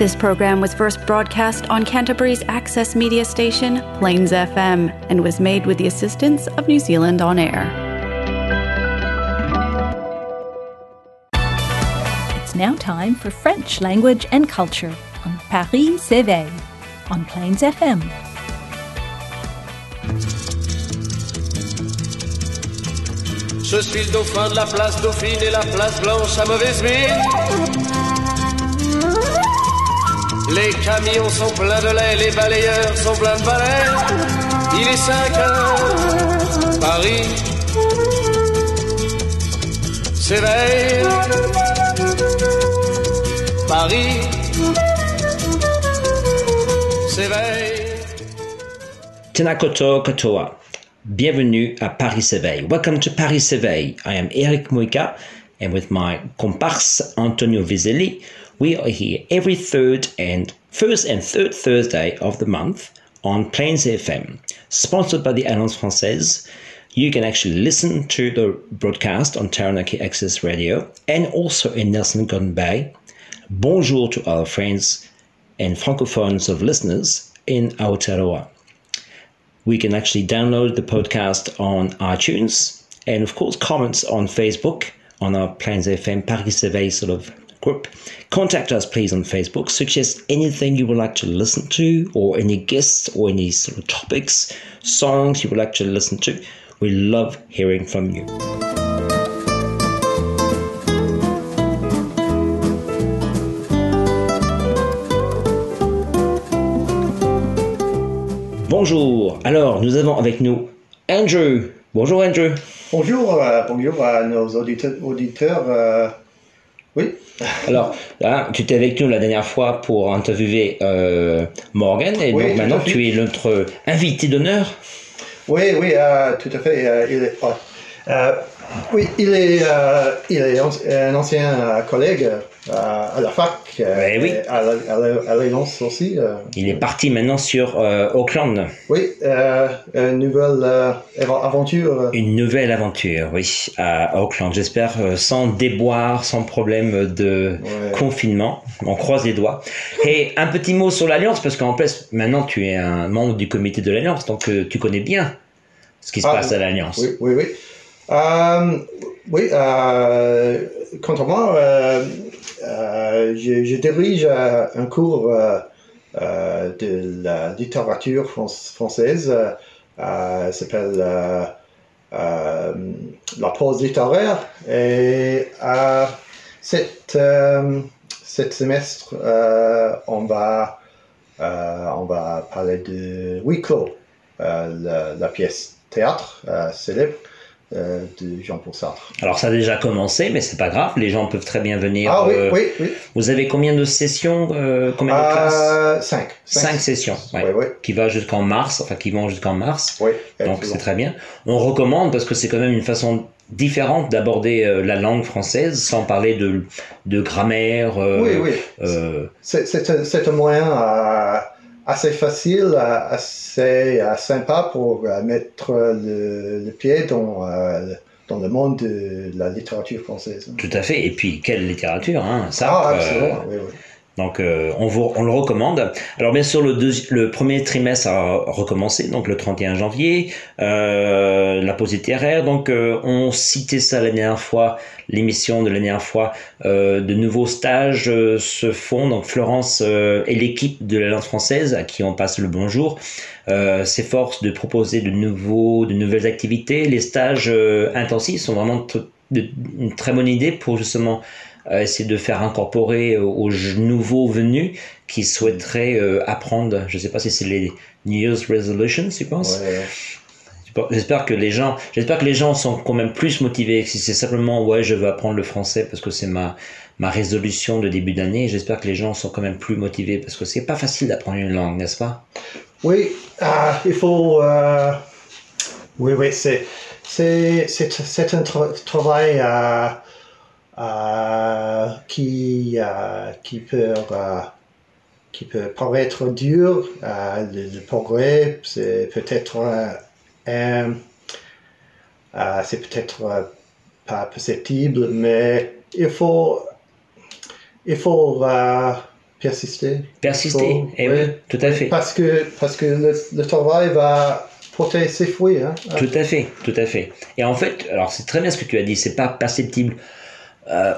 This program was first broadcast on Canterbury's access media station, Plains FM, and was made with the assistance of New Zealand On Air. It's now time for French language and culture on Paris S'éveille on Plains FM. Je suis le dauphin de la place Dauphine et la place Blanche à mauvaise mine. Les camions sont pleins de lait, les balayeurs sont pleins de balais. Il est 5 heures, Paris s'éveille. Paris s'éveille. Tena koto katoa. Bienvenue à Paris S'éveille. Welcome to Paris S'éveille. I am Eric Mouika, and with my comparse Antonio Viselli, we are here every first and third Thursday of the month on Plains FM, sponsored by the Alliance Française. You can actually listen to the broadcast on Taranaki Access Radio and also in Nelson Garden Bay. Bonjour to our friends and francophones of listeners in Aotearoa. We can actually download the podcast on iTunes and, of course, comments on Facebook on our Plains FM Paris S'éveille sort of group. Contact us, please, on Facebook. Suggest anything you would like to listen to or any guests or any sort of topics, songs you would like to listen to. We love hearing from you. Bonjour, alors nous avons avec nous Andrew. Bonjour Andrew. Bonjour à nos auditeurs. Oui. Alors, là, tu étais avec nous la dernière fois pour interviewer Morgan et oui, donc maintenant tu es notre invité d'honneur. Oui, tout à fait. Il est un ancien collègue à la fac, oui. À l'Alliance aussi. Il est parti maintenant sur Auckland. Oui, une nouvelle aventure. Une nouvelle aventure, oui, à Auckland. J'espère sans déboire, sans problème de confinement. On croise les doigts. Et un petit mot sur l'Alliance, parce qu'en plus, maintenant tu es un membre du comité de l'Alliance, donc tu connais bien ce qui se passe à l'Alliance. Oui. Quant à moi, je dirige un cours de la littérature française, s'appelle La pause littéraire, et cette semestre, on va parler de Huis clos, la pièce théâtre célèbre de Jean Paul Sartre. Alors ça a déjà commencé, mais c'est pas grave, les gens peuvent très bien venir. Oui. Vous avez combien de sessions, combien de classes? 5. 5 sessions, oui. Qui vont jusqu'en mars. Oui, donc c'est très bien. On recommande parce que c'est quand même une façon différente d'aborder la langue française sans parler de grammaire. C'est un moyen assez facile, assez sympa pour mettre le pied dans le monde de la littérature française. Tout à fait, et puis quelle littérature, hein, ça. Absolument, oui. Donc on le recommande. Alors bien sûr, le premier trimestre a recommencé, donc le 31 janvier, la pause littéraire. Donc on citait ça la dernière fois, l'émission de la dernière fois. De nouveaux stages se font, donc Florence et l'équipe de l'Alliance française, à qui on passe le bonjour, s'efforcent de proposer de nouvelles activités. Les stages intensifs sont vraiment une très bonne idée pour justement essayer de faire incorporer aux nouveaux venus qui souhaiteraient apprendre. Je ne sais pas si c'est les New Year's Resolutions, tu penses ? Ouais. J'espère que les gens sont quand même plus motivés. Si c'est simplement je veux apprendre le français parce que c'est ma résolution de début d'année, j'espère que les gens sont quand même plus motivés parce que c'est pas facile d'apprendre une langue, n'est-ce pas ? Oui, il faut. C'est un travail. Qui peut paraître dur, le progrès, c'est peut-être pas perceptible, mais il faut Persister, et oui, tout à fait. Parce que le travail va porter ses fruits. Hein. Tout à fait. Et en fait, alors c'est très bien ce que tu as dit, c'est pas perceptible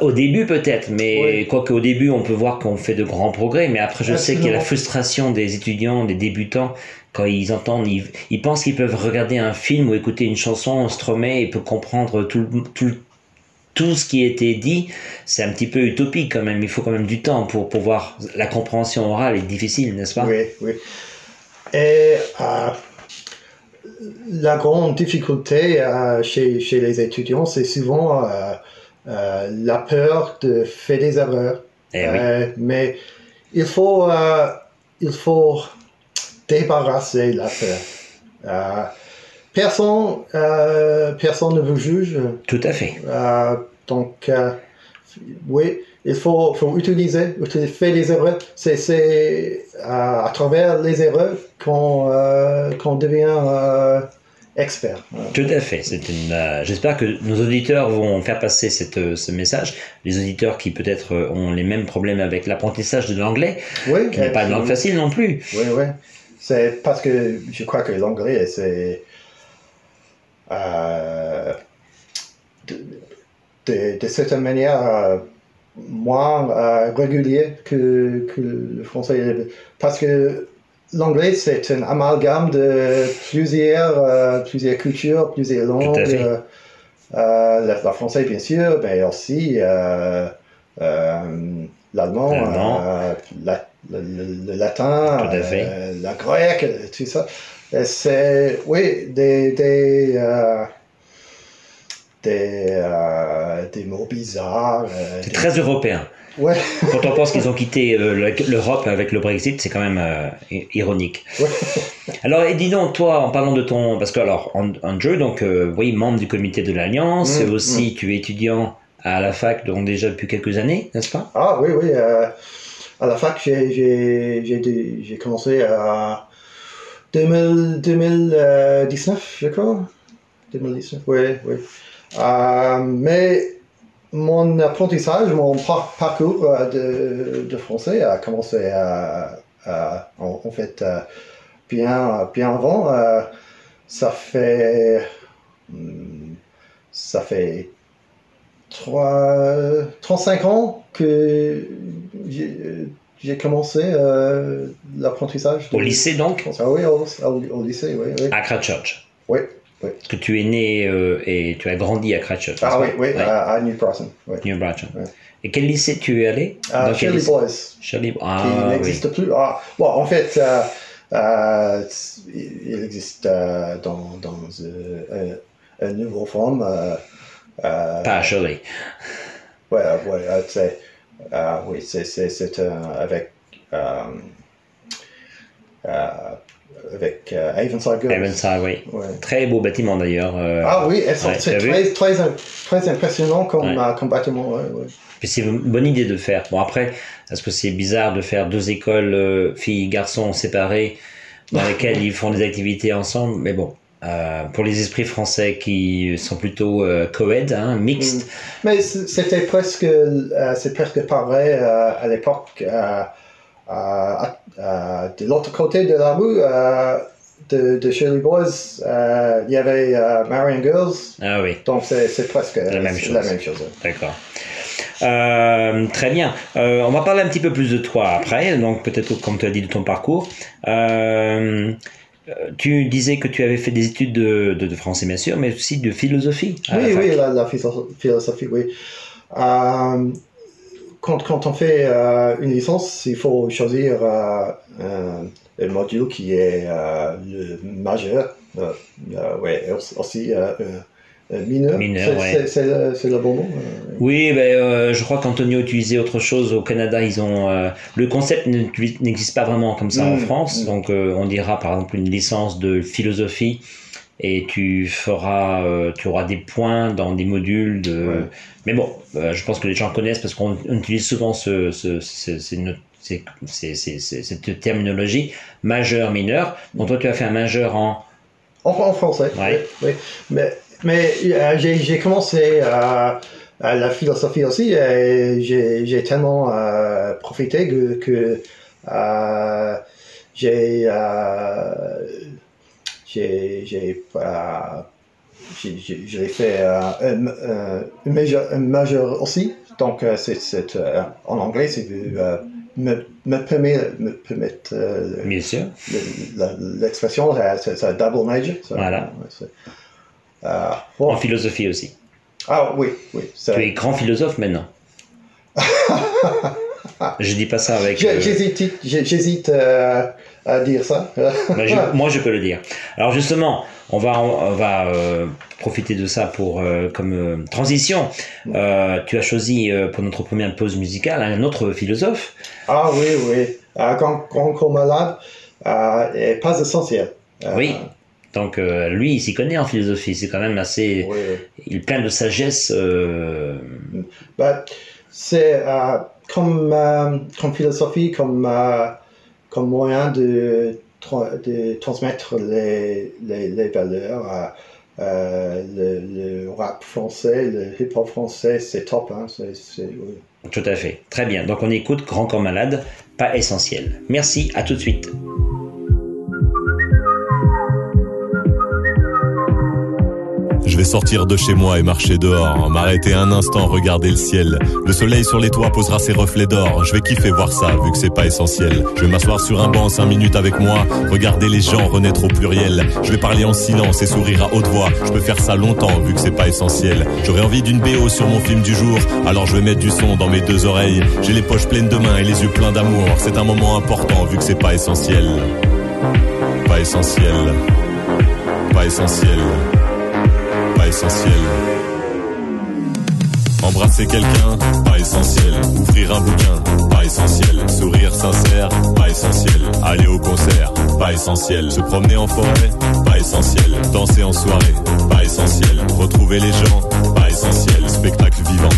au début peut-être, mais oui, quoique au début on peut voir qu'on fait de grands progrès, mais après je sais qu'il y a la frustration des étudiants, des débutants, quand ils entendent, ils pensent qu'ils peuvent regarder un film ou écouter une chanson, Stromae, et peut comprendre tout ce qui était dit. C'est un petit peu utopique quand même, il faut quand même du temps pour pouvoir, la compréhension orale est difficile, n'est-ce pas? Oui. Et la grande difficulté chez les étudiants, c'est souvent la peur de faire des erreurs. Oui. Mais il faut débarrasser la peur. Personne ne vous juge. Tout à fait. Donc, oui, il faut faire des erreurs. C'est à travers les erreurs qu'on devient expert. Tout à fait. J'espère que nos auditeurs vont faire passer ce message. Les auditeurs qui peut-être ont les mêmes problèmes avec l'apprentissage de l'anglais, oui, qui n'est pas une langue facile non plus. Oui. C'est parce que je crois que l'anglais, c'est... de certaine manière moins régulier que le français, parce que l'anglais c'est un amalgame de plusieurs cultures, plusieurs langues, la française bien sûr, mais aussi l'allemand, le latin, la grecque, tout ça. C'est, oui, des mots bizarres. C'est très européen. Ouais. Quand on pense qu'ils ont quitté l'Europe avec le Brexit, c'est quand même ironique. Ouais. Alors, et dis donc, toi, en parlant de ton... Parce que, alors, Andrew, donc, oui, membre du comité de l'Alliance, et aussi, tu es étudiant à la fac, donc déjà depuis quelques années, n'est-ce pas? Ah, oui. À la fac, j'ai commencé à... 2019, je crois. 2019, oui. Mais mon apprentissage, mon parcours de français a commencé en fait bien avant. Ça fait 35 ans que j'ai commencé l'apprentissage. Au lycée, donc? Ah oui, au lycée, oui. À Cratchurch? Oui. Parce que tu es né et tu as grandi à Cratchurch. Ah oui. À New Broughton. Oui. New Broughton. Oui. Et quel lycée tu es allé? Shirley Boys. Shirley Boys. Qui n'existe plus. Ah, bon, en fait, il existe dans une nouvelle forme. Pas à Shirley. Oui, c'est... oui, c'est avec Avonside Girls. Avonside, oui. Ouais. Très beau bâtiment d'ailleurs. Ah oui, c'est très impressionnant comme bâtiment. Ouais. C'est une bonne idée de le faire. Bon, après, est-ce que c'est bizarre de faire deux écoles, filles et garçons séparées, dans lesquelles ils font des activités ensemble? Mais bon. Pour les esprits français qui sont plutôt co-ed, mixtes. Mais c'était presque pareil à l'époque. De l'autre côté de la rue de Chili Boys, il y avait Marian Girls. Ah oui. Donc c'est presque la même chose. D'accord. Très bien. On va parler un petit peu plus de toi après, donc peut-être comme tu as dit de ton parcours. Tu disais que tu avais fait des études de français, bien sûr, mais aussi de philosophie. Oui, la philosophie, oui. Quand on fait une licence, il faut choisir un module qui est le majeur, aussi mineur, c'est le bon mot. Oui, je crois qu'Antonio utilisait autre chose. Au Canada, ils ont le concept n'existe pas vraiment comme ça en France. Donc, on dira par exemple une licence de philosophie et tu auras des points dans des modules de. Ouais. Mais bon, je pense que les gens connaissent parce qu'on utilise souvent cette terminologie majeur mineur. Donc toi, tu as fait un majeur en français. Ouais. Oui, mais j'ai commencé La philosophie aussi, j'ai tellement profité que j'ai fait une majeure aussi, donc c'est en anglais, c'est me permettre l'expression, c'est double major. Ça, voilà. En philosophie aussi. Ah oui, oui. Ça... Tu es grand philosophe maintenant. Je dis pas ça avec... J'hésite à dire ça. Moi, je peux le dire. Alors justement, on va profiter de ça pour comme transition. Tu as choisi pour notre première pause musicale un autre philosophe. Ah oui, oui. Grand Corps Malade et pas essentiel. Oui. Donc lui, il s'y connaît en philosophie. C'est quand même assez... Oui. Il plein de sagesse. Bah, c'est... Comme philosophie, comme moyen de transmettre les valeurs. Le rap français, le hip-hop français, c'est top. Hein, oui. Tout à fait. Très bien. Donc on écoute Grand Corps Malade, pas essentiel. Merci, à tout de suite. Je vais sortir de chez moi et marcher dehors, m'arrêter un instant, regarder le ciel. Le soleil sur les toits posera ses reflets d'or. Je vais kiffer voir ça, vu que c'est pas essentiel. Je vais m'asseoir sur un banc 5 minutes avec moi, regarder les gens renaître au pluriel. Je vais parler en silence et sourire à haute voix. Je peux faire ça longtemps, vu que c'est pas essentiel. J'aurais envie d'une BO sur mon film du jour, alors je vais mettre du son dans mes 2 oreilles. J'ai les poches pleines de mains et les yeux pleins d'amour. C'est un moment important, vu que c'est pas essentiel. Pas essentiel. Pas essentiel. Pas essentiel. Embrasser quelqu'un, pas essentiel. Ouvrir un bouquin, pas essentiel. Sourire sincère, pas essentiel. Aller au concert, pas essentiel. Se promener en forêt, pas essentiel. Danser en soirée, pas essentiel. Retrouver les gens, pas essentiel. Spectacle vivant.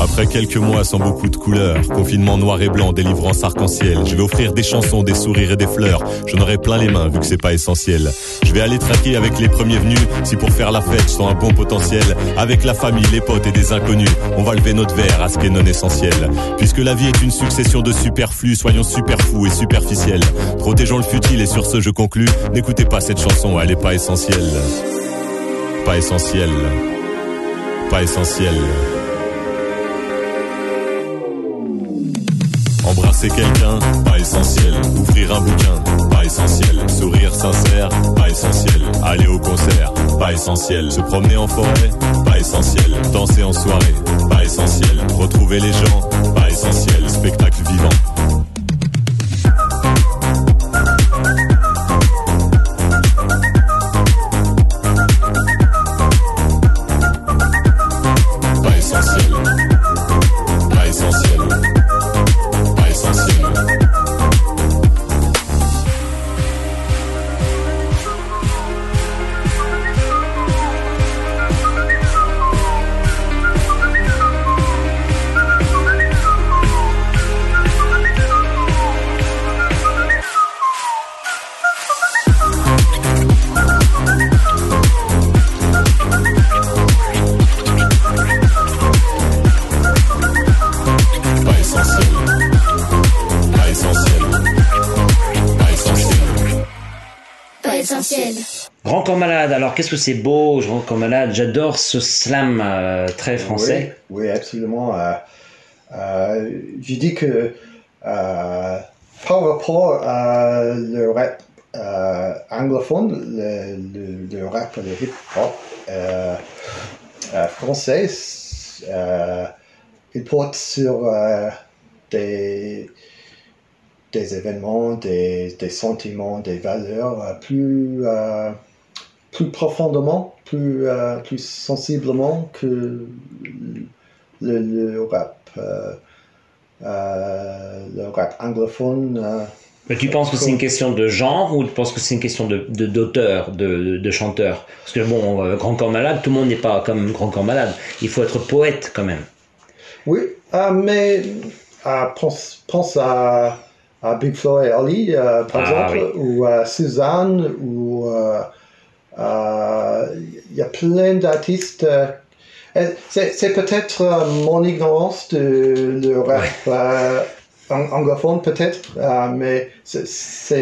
Après quelques mois sans beaucoup de couleurs, confinement noir et blanc, délivrance arc-en-ciel. Je vais offrir des chansons, des sourires et des fleurs. J'en aurai plein les mains vu que c'est pas essentiel. Je vais aller traquer avec les premiers venus. Si pour faire la fête, je sens un bon potentiel. Avec la famille, les potes et des inconnus, on va lever notre verre à ce qui est non essentiel. Puisque la vie est une succession de superflus, soyons super fous et superficiels. Protégeons le futile et sur ce je conclus. N'écoutez pas cette chanson, elle est pas essentielle. Pas essentielle. Pas essentielle. Embrasser quelqu'un, pas essentiel. Ouvrir un bouquin, pas essentiel. Sourire sincère, pas essentiel. Aller au concert, pas essentiel. Se promener en forêt, pas essentiel. Danser en soirée, pas essentiel. Retrouver les gens, pas essentiel. Spectacle vivant. Grand Corps Malade, alors qu'est-ce que c'est beau, Grand Corps Malade, j'adore ce slam très français. Oui, oui absolument. Je dis que par rapport à le rap anglophone, le rap, le hip-hop français, il porte sur des événements, des sentiments, des valeurs plus profondément, plus sensiblement que le rap anglophone Mais tu penses que c'est une question de genre ou tu penses que c'est une question d'auteur, de chanteur? Parce que bon, Grand Corps Malade, tout le monde n'est pas comme Grand Corps Malade. Il faut être poète quand même. Oui, mais pense à Big Flo et Oli, par exemple, oui. Ou à Suzanne, ou il y a plein d'artistes. C'est peut-être mon ignorance de rap. Ouais. Anglophone peut-être, mais c'est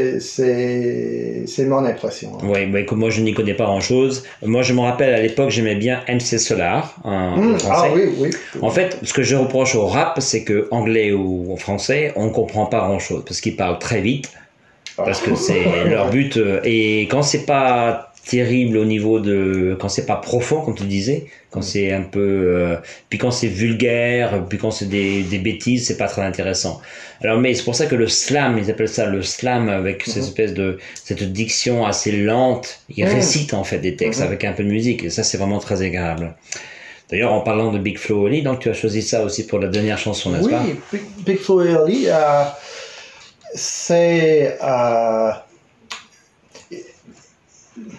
mon impression. Hein. Oui, mais moi je n'y connais pas grand-chose. Moi je me rappelle à l'époque j'aimais bien MC Solar, en français. Ah oui. En fait, ce que je reproche au rap, c'est que anglais ou français, on comprend pas grand-chose parce qu'ils parlent très vite, parce que c'est leur but. Et quand c'est pas terrible au niveau de quand c'est pas profond comme tu disais, quand c'est un peu puis quand c'est vulgaire, puis quand c'est des bêtises, c'est pas très intéressant. Alors mais c'est pour ça que le slam, ils appellent ça le slam avec cette espèce de cette diction assez lente, ils récitent en fait des textes avec un peu de musique et ça c'est vraiment très agréable. D'ailleurs en parlant de Big Flo et Oli, donc tu as choisi ça aussi pour la dernière chanson, n'est-ce pas? Oui, Big Flo et Oli c'est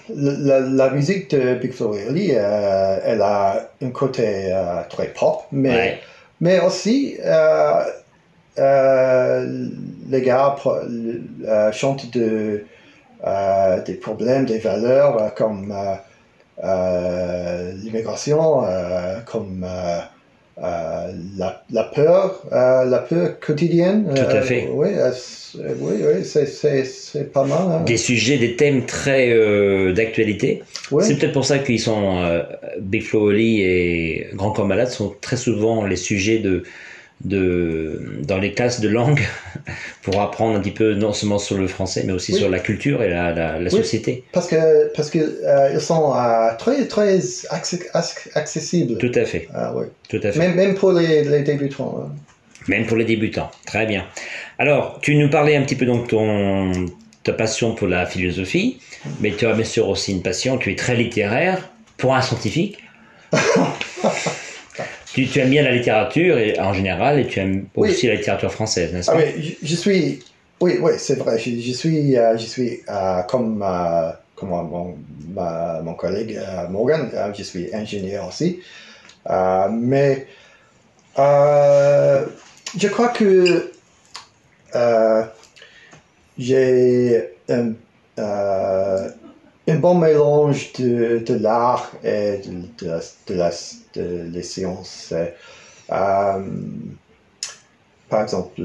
La musique de Big Flo et Oli, elle a un côté très pop, mais aussi les gars chantent des problèmes, des valeurs comme l'immigration, comme la peur quotidienne. Tout à fait. Oui, c'est pas mal. Hein. Des sujets, des thèmes très d'actualité. Ouais. C'est peut-être pour ça qu'ils sont Big Flo et Oli et Grand Corps Malade sont très souvent les sujets dans les classes de langue pour apprendre un petit peu non seulement sur le français mais aussi sur la culture et la société. Parce que ils sont très très accessibles. Tout à fait. Tout à fait. Même pour les débutants. Hein. Même pour les débutants. Très bien. Alors tu nous parlais un petit peu donc ta passion pour la philosophie, mais tu as bien sûr aussi une passion. Tu es très littéraire pour un scientifique. Tu aimes bien la littérature et, en général, et tu aimes aussi la littérature française, n'est-ce pas? Oui, je suis, c'est vrai. Je suis comme mon collègue Morgan, je suis ingénieur aussi. Mais je crois que j'ai un bon mélange de l'art et de les sciences. Par exemple,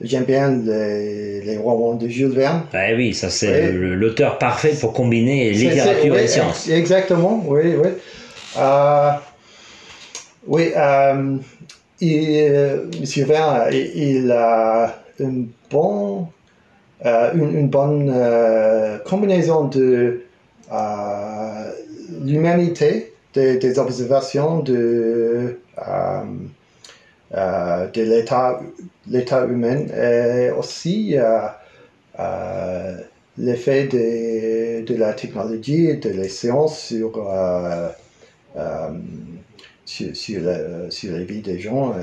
j'aime bien les romans de Jules Verne. Ah oui, ça c'est l'auteur parfait pour combiner littérature et sciences. Exactement, oui. Monsieur Verne, il a une bonne combinaison de l'humanité, des observations de l'état humain et aussi l'effet de la technologie et de les sciences sur les vies des gens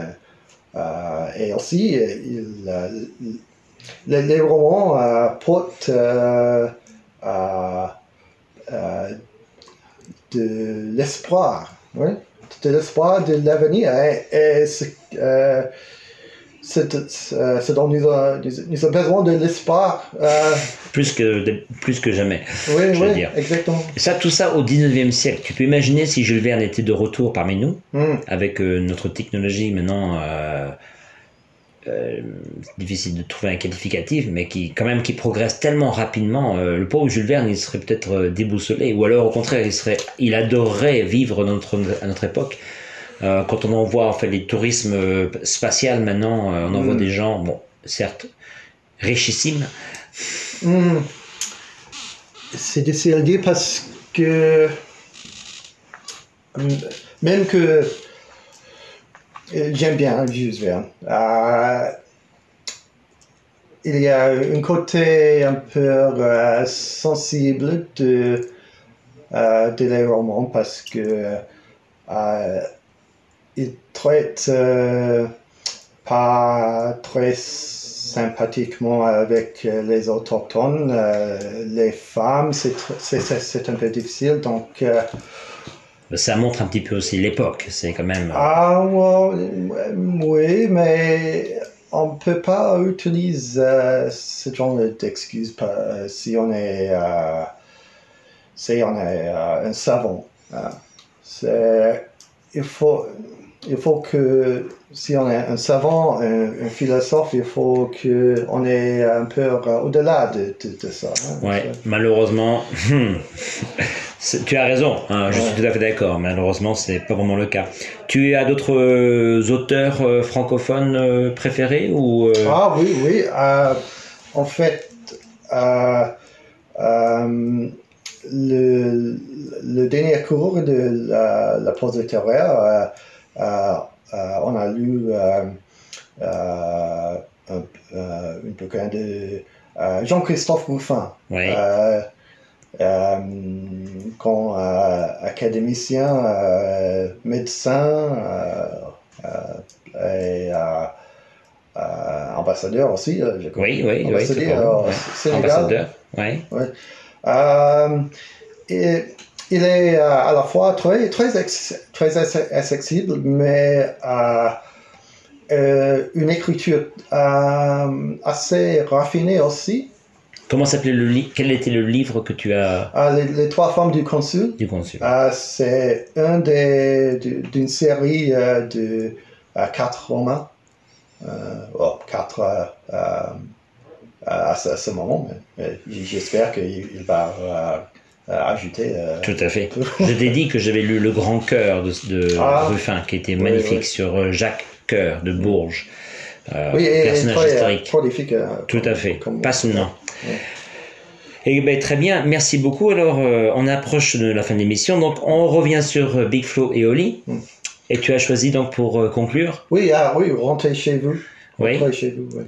et aussi les romans portent de l'espoir, de l'espoir de l'avenir. Et c'est dont nous avons besoin de l'espoir. Plus que jamais, je veux dire. Exactement. Et ça, tout ça au 19e siècle. Tu peux imaginer si Jules Verne était de retour parmi nous, avec notre technologie maintenant... difficile de trouver un qualificatif, mais qui progresse tellement rapidement. Le pauvre Jules Verne, il serait peut-être déboussolé, ou alors au contraire, il adorerait vivre à notre époque. Quand on en voit en fait les tourismes spatial maintenant, on en voit des gens, bon, certes, richissimes. C'est difficile à dire parce que même que j'aime bien Jules Verne. Il y a un côté un peu sensible de les romans parce que il traite pas très sympathiquement avec les autochtones. Les femmes, c'est un peu difficile, donc... Ça montre un petit peu aussi l'époque, c'est quand même... Ah oui, mais on ne peut pas utiliser ce genre d'excuses si on est, un savant. Il faut que, si on est un savant, un philosophe, il faut qu'on est un peu au-delà de ça. Oui, malheureusement... Tu as raison, hein, je suis tout à fait d'accord. Malheureusement, c'est pas vraiment le cas. Tu as d'autres auteurs francophones préférés ou Ah oui. En fait, le dernier cours de la pause littéraire, on a lu une bouquin de Jean-Christophe Rufin. Oui. Quand académicien, médecin et ambassadeur aussi, je crois. Oui, ambassadeur. Oui, ambassadeur, oui. Oui. Il est à la fois très accessible, mais une écriture assez raffinée aussi. Comment s'appelait quel était le livre que tu as... les trois femmes du consul. Du consul. C'est un d'une série de quatre romans. À ce moment. Mais j'espère qu'il va... ajouter... Tout à fait. Je t'ai dit que j'avais lu Le Grand Cœur de Ruffin, qui était magnifique, sur Jacques Cœur de Bourges. Personnage historique. Prolifique. Tout à fait. Passionnant. Ouais. Et ben, très bien, merci beaucoup. Alors, on approche de la fin de l'émission, donc on revient sur Big Flo et Oli. Et tu as choisi donc pour conclure. Oui, rentrez chez vous. Oui. Rentrez chez vous. Ouais.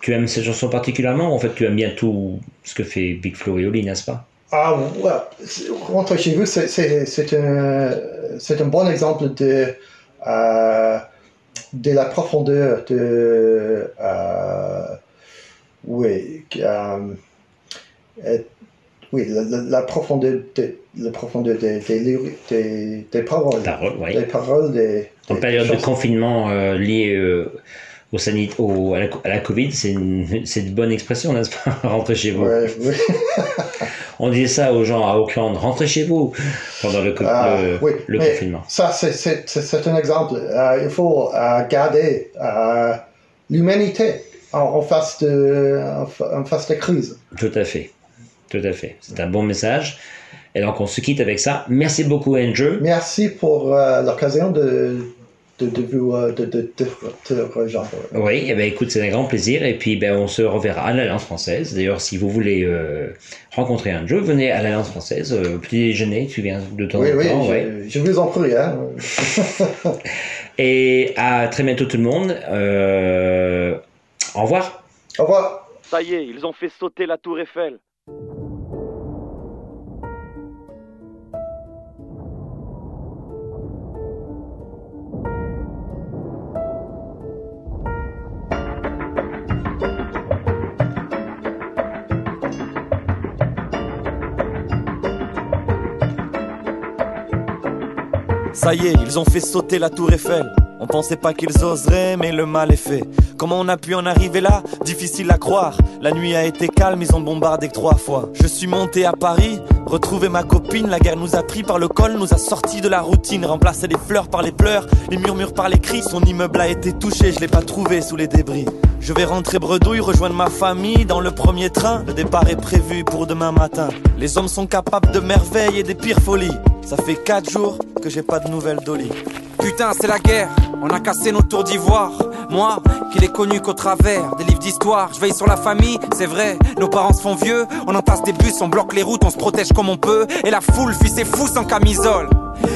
Tu aimes cette chanson particulièrement? En fait, tu aimes bien tout ce que fait Big Flo et Oli, n'est-ce pas? Ah ouais. Rentrez chez vous, c'est un bon exemple de la profondeur de. La profondeur des paroles. Oui. Les paroles en période de confinement liée à la Covid, c'est une bonne expression, n'est-ce pas? Rentrez chez vous. Oui. On disait ça aux gens à Auckland, rentrez chez vous pendant le confinement. Ça, c'est un exemple. Il faut garder l'humanité en face de crise. Tout à fait. C'est un bon message. Et donc, on se quitte avec ça. Merci beaucoup, Andrew. Merci pour l'occasion de rejoindre. Oui, et ben, écoute, c'est un grand plaisir. Et puis, ben, on se reverra à l'Alliance Française. D'ailleurs, si vous voulez rencontrer Andrew, venez à l'Alliance Française. Petit déjeuner, tu viens de temps en temps. Oui, je vous en prie. Hein. Et à très bientôt, tout le monde. Au revoir. Au revoir. Ça y est, ils ont fait sauter la tour Eiffel. Ça y est, ils ont fait sauter la tour Eiffel. On pensait pas qu'ils oseraient, mais le mal est fait. Comment on a pu en arriver là? Difficile à croire. La nuit a été calme, ils ont bombardé 3 fois. Je suis monté à Paris, retrouvé ma copine. La guerre nous a pris par le col, nous a sortis de la routine. Remplacé les fleurs par les pleurs, les murmures par les cris. Son immeuble a été touché, je l'ai pas trouvé sous les débris. Je vais rentrer bredouille, rejoindre ma famille dans le premier train. Le départ est prévu pour demain matin. Les hommes sont capables de merveilles et des pires folies. Ça fait 4 jours que j'ai pas de nouvelles d'Oli. Putain, c'est la guerre, on a cassé nos tours d'ivoire. Moi, qui l'ai connu qu'au travers des livres d'histoire. Je veille sur la famille, c'est vrai, nos parents se font vieux. On entasse des bus, on bloque les routes, on se protège comme on peut. Et la foule fuit ses fous sans camisole.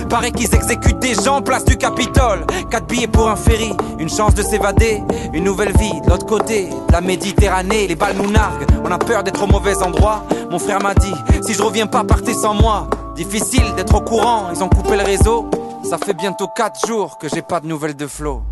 Paraît qu'ils exécutent des gens, place du Capitole. 4 billets pour un ferry, une chance de s'évader. Une nouvelle vie, de l'autre côté, de la Méditerranée. Les balles nous narguent, on a peur d'être au mauvais endroit. Mon frère m'a dit, si je reviens pas, partez sans moi. Difficile d'être au courant, ils ont coupé le réseau. Ça fait bientôt 4 jours que j'ai pas de nouvelles de Flo.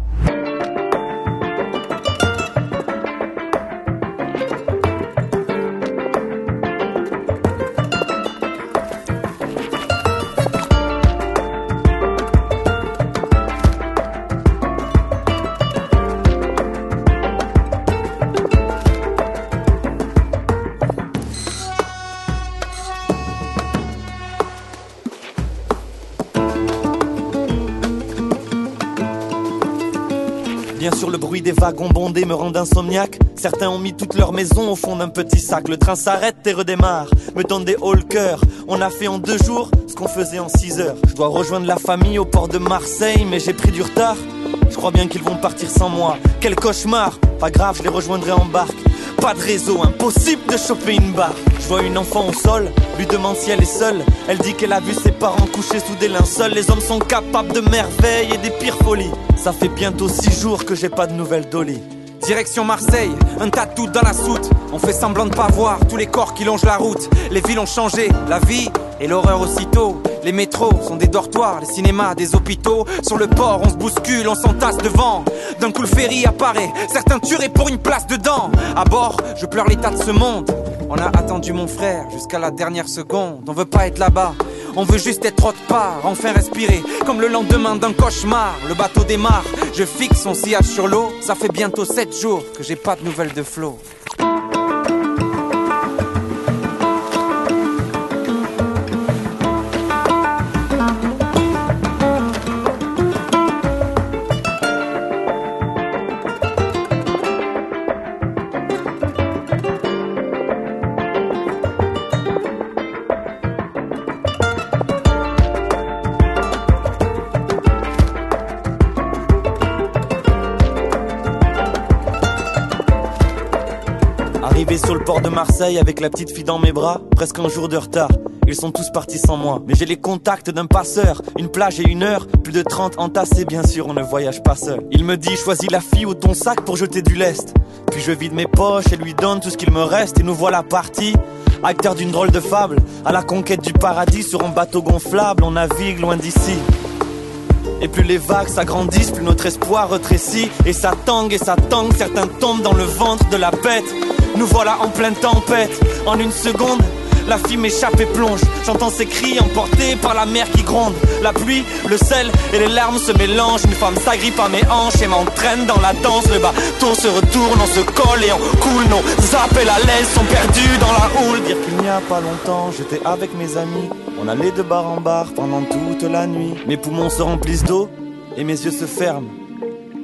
Bien sûr, le bruit des wagons bondés me rend insomniaque. Certains ont mis toute leur maison au fond d'un petit sac. Le train s'arrête et redémarre, me donne des hauts le cœur. On a fait en 2 jours ce qu'on faisait en 6 heures. Je dois rejoindre la famille au port de Marseille, mais j'ai pris du retard. Je crois bien qu'ils vont partir sans moi. Quel cauchemar! Pas grave, je les rejoindrai en barque. Pas de réseau, impossible de choper une barre. Je vois une enfant au sol, lui demande si elle est seule. Elle dit qu'elle a vu ses parents couchés sous des linceuls. Les hommes sont capables de merveilles et des pires folies. Ça fait bientôt 6 jours que j'ai pas de nouvelles d'Oli. Direction Marseille, un tas de doutes dans la soute. On fait semblant de pas voir tous les corps qui longent la route. Les villes ont changé, la vie et l'horreur aussitôt. Les métros sont des dortoirs, les cinémas des hôpitaux. Sur le port on se bouscule, on s'entasse devant. D'un coup le ferry apparaît, certains tueraient pour une place dedans. À bord, je pleure l'état de ce monde. On a attendu mon frère jusqu'à la dernière seconde. On veut pas être là-bas, on veut juste être autre part. Enfin respirer, comme le lendemain d'un cauchemar. Le bateau démarre, je fixe son sillage sur l'eau. Ça fait bientôt 7 jours que j'ai pas de nouvelles de Flo. Sur le port de Marseille avec la petite fille dans mes bras, presque un jour de retard. Ils sont tous partis sans moi, mais j'ai les contacts d'un passeur. Une plage et une heure, plus de 30 entassés, bien sûr on ne voyage pas seul. Il me dit, choisis la fille ou ton sac pour jeter du lest. Puis je vide mes poches et lui donne tout ce qu'il me reste. Et nous voilà partis, acteurs d'une drôle de fable. À la conquête du paradis sur un bateau gonflable, on navigue loin d'ici. Et plus les vagues s'agrandissent, plus notre espoir retrécit. Et ça tangue, certains tombent dans le ventre de la bête. Nous voilà en pleine tempête, en une seconde, la fille m'échappe et plonge. J'entends ses cris emportés par la mer qui gronde. La pluie, le sel et les larmes se mélangent. Une femme s'agrippe à mes hanches et m'entraîne dans la danse. Le bâton se retourne, on se colle et on coule. Nos appels à l'aise sont perdus dans la houle. Dire qu'il n'y a pas longtemps, j'étais avec mes amis. On allait de bar en bar pendant toute la nuit. Mes poumons se remplissent d'eau et mes yeux se ferment.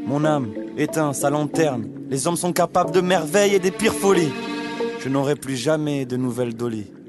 Mon âme éteint sa lanterne. Les hommes sont capables de merveilles et des pires folies. Je n'aurai plus jamais de nouvelles d'Oli.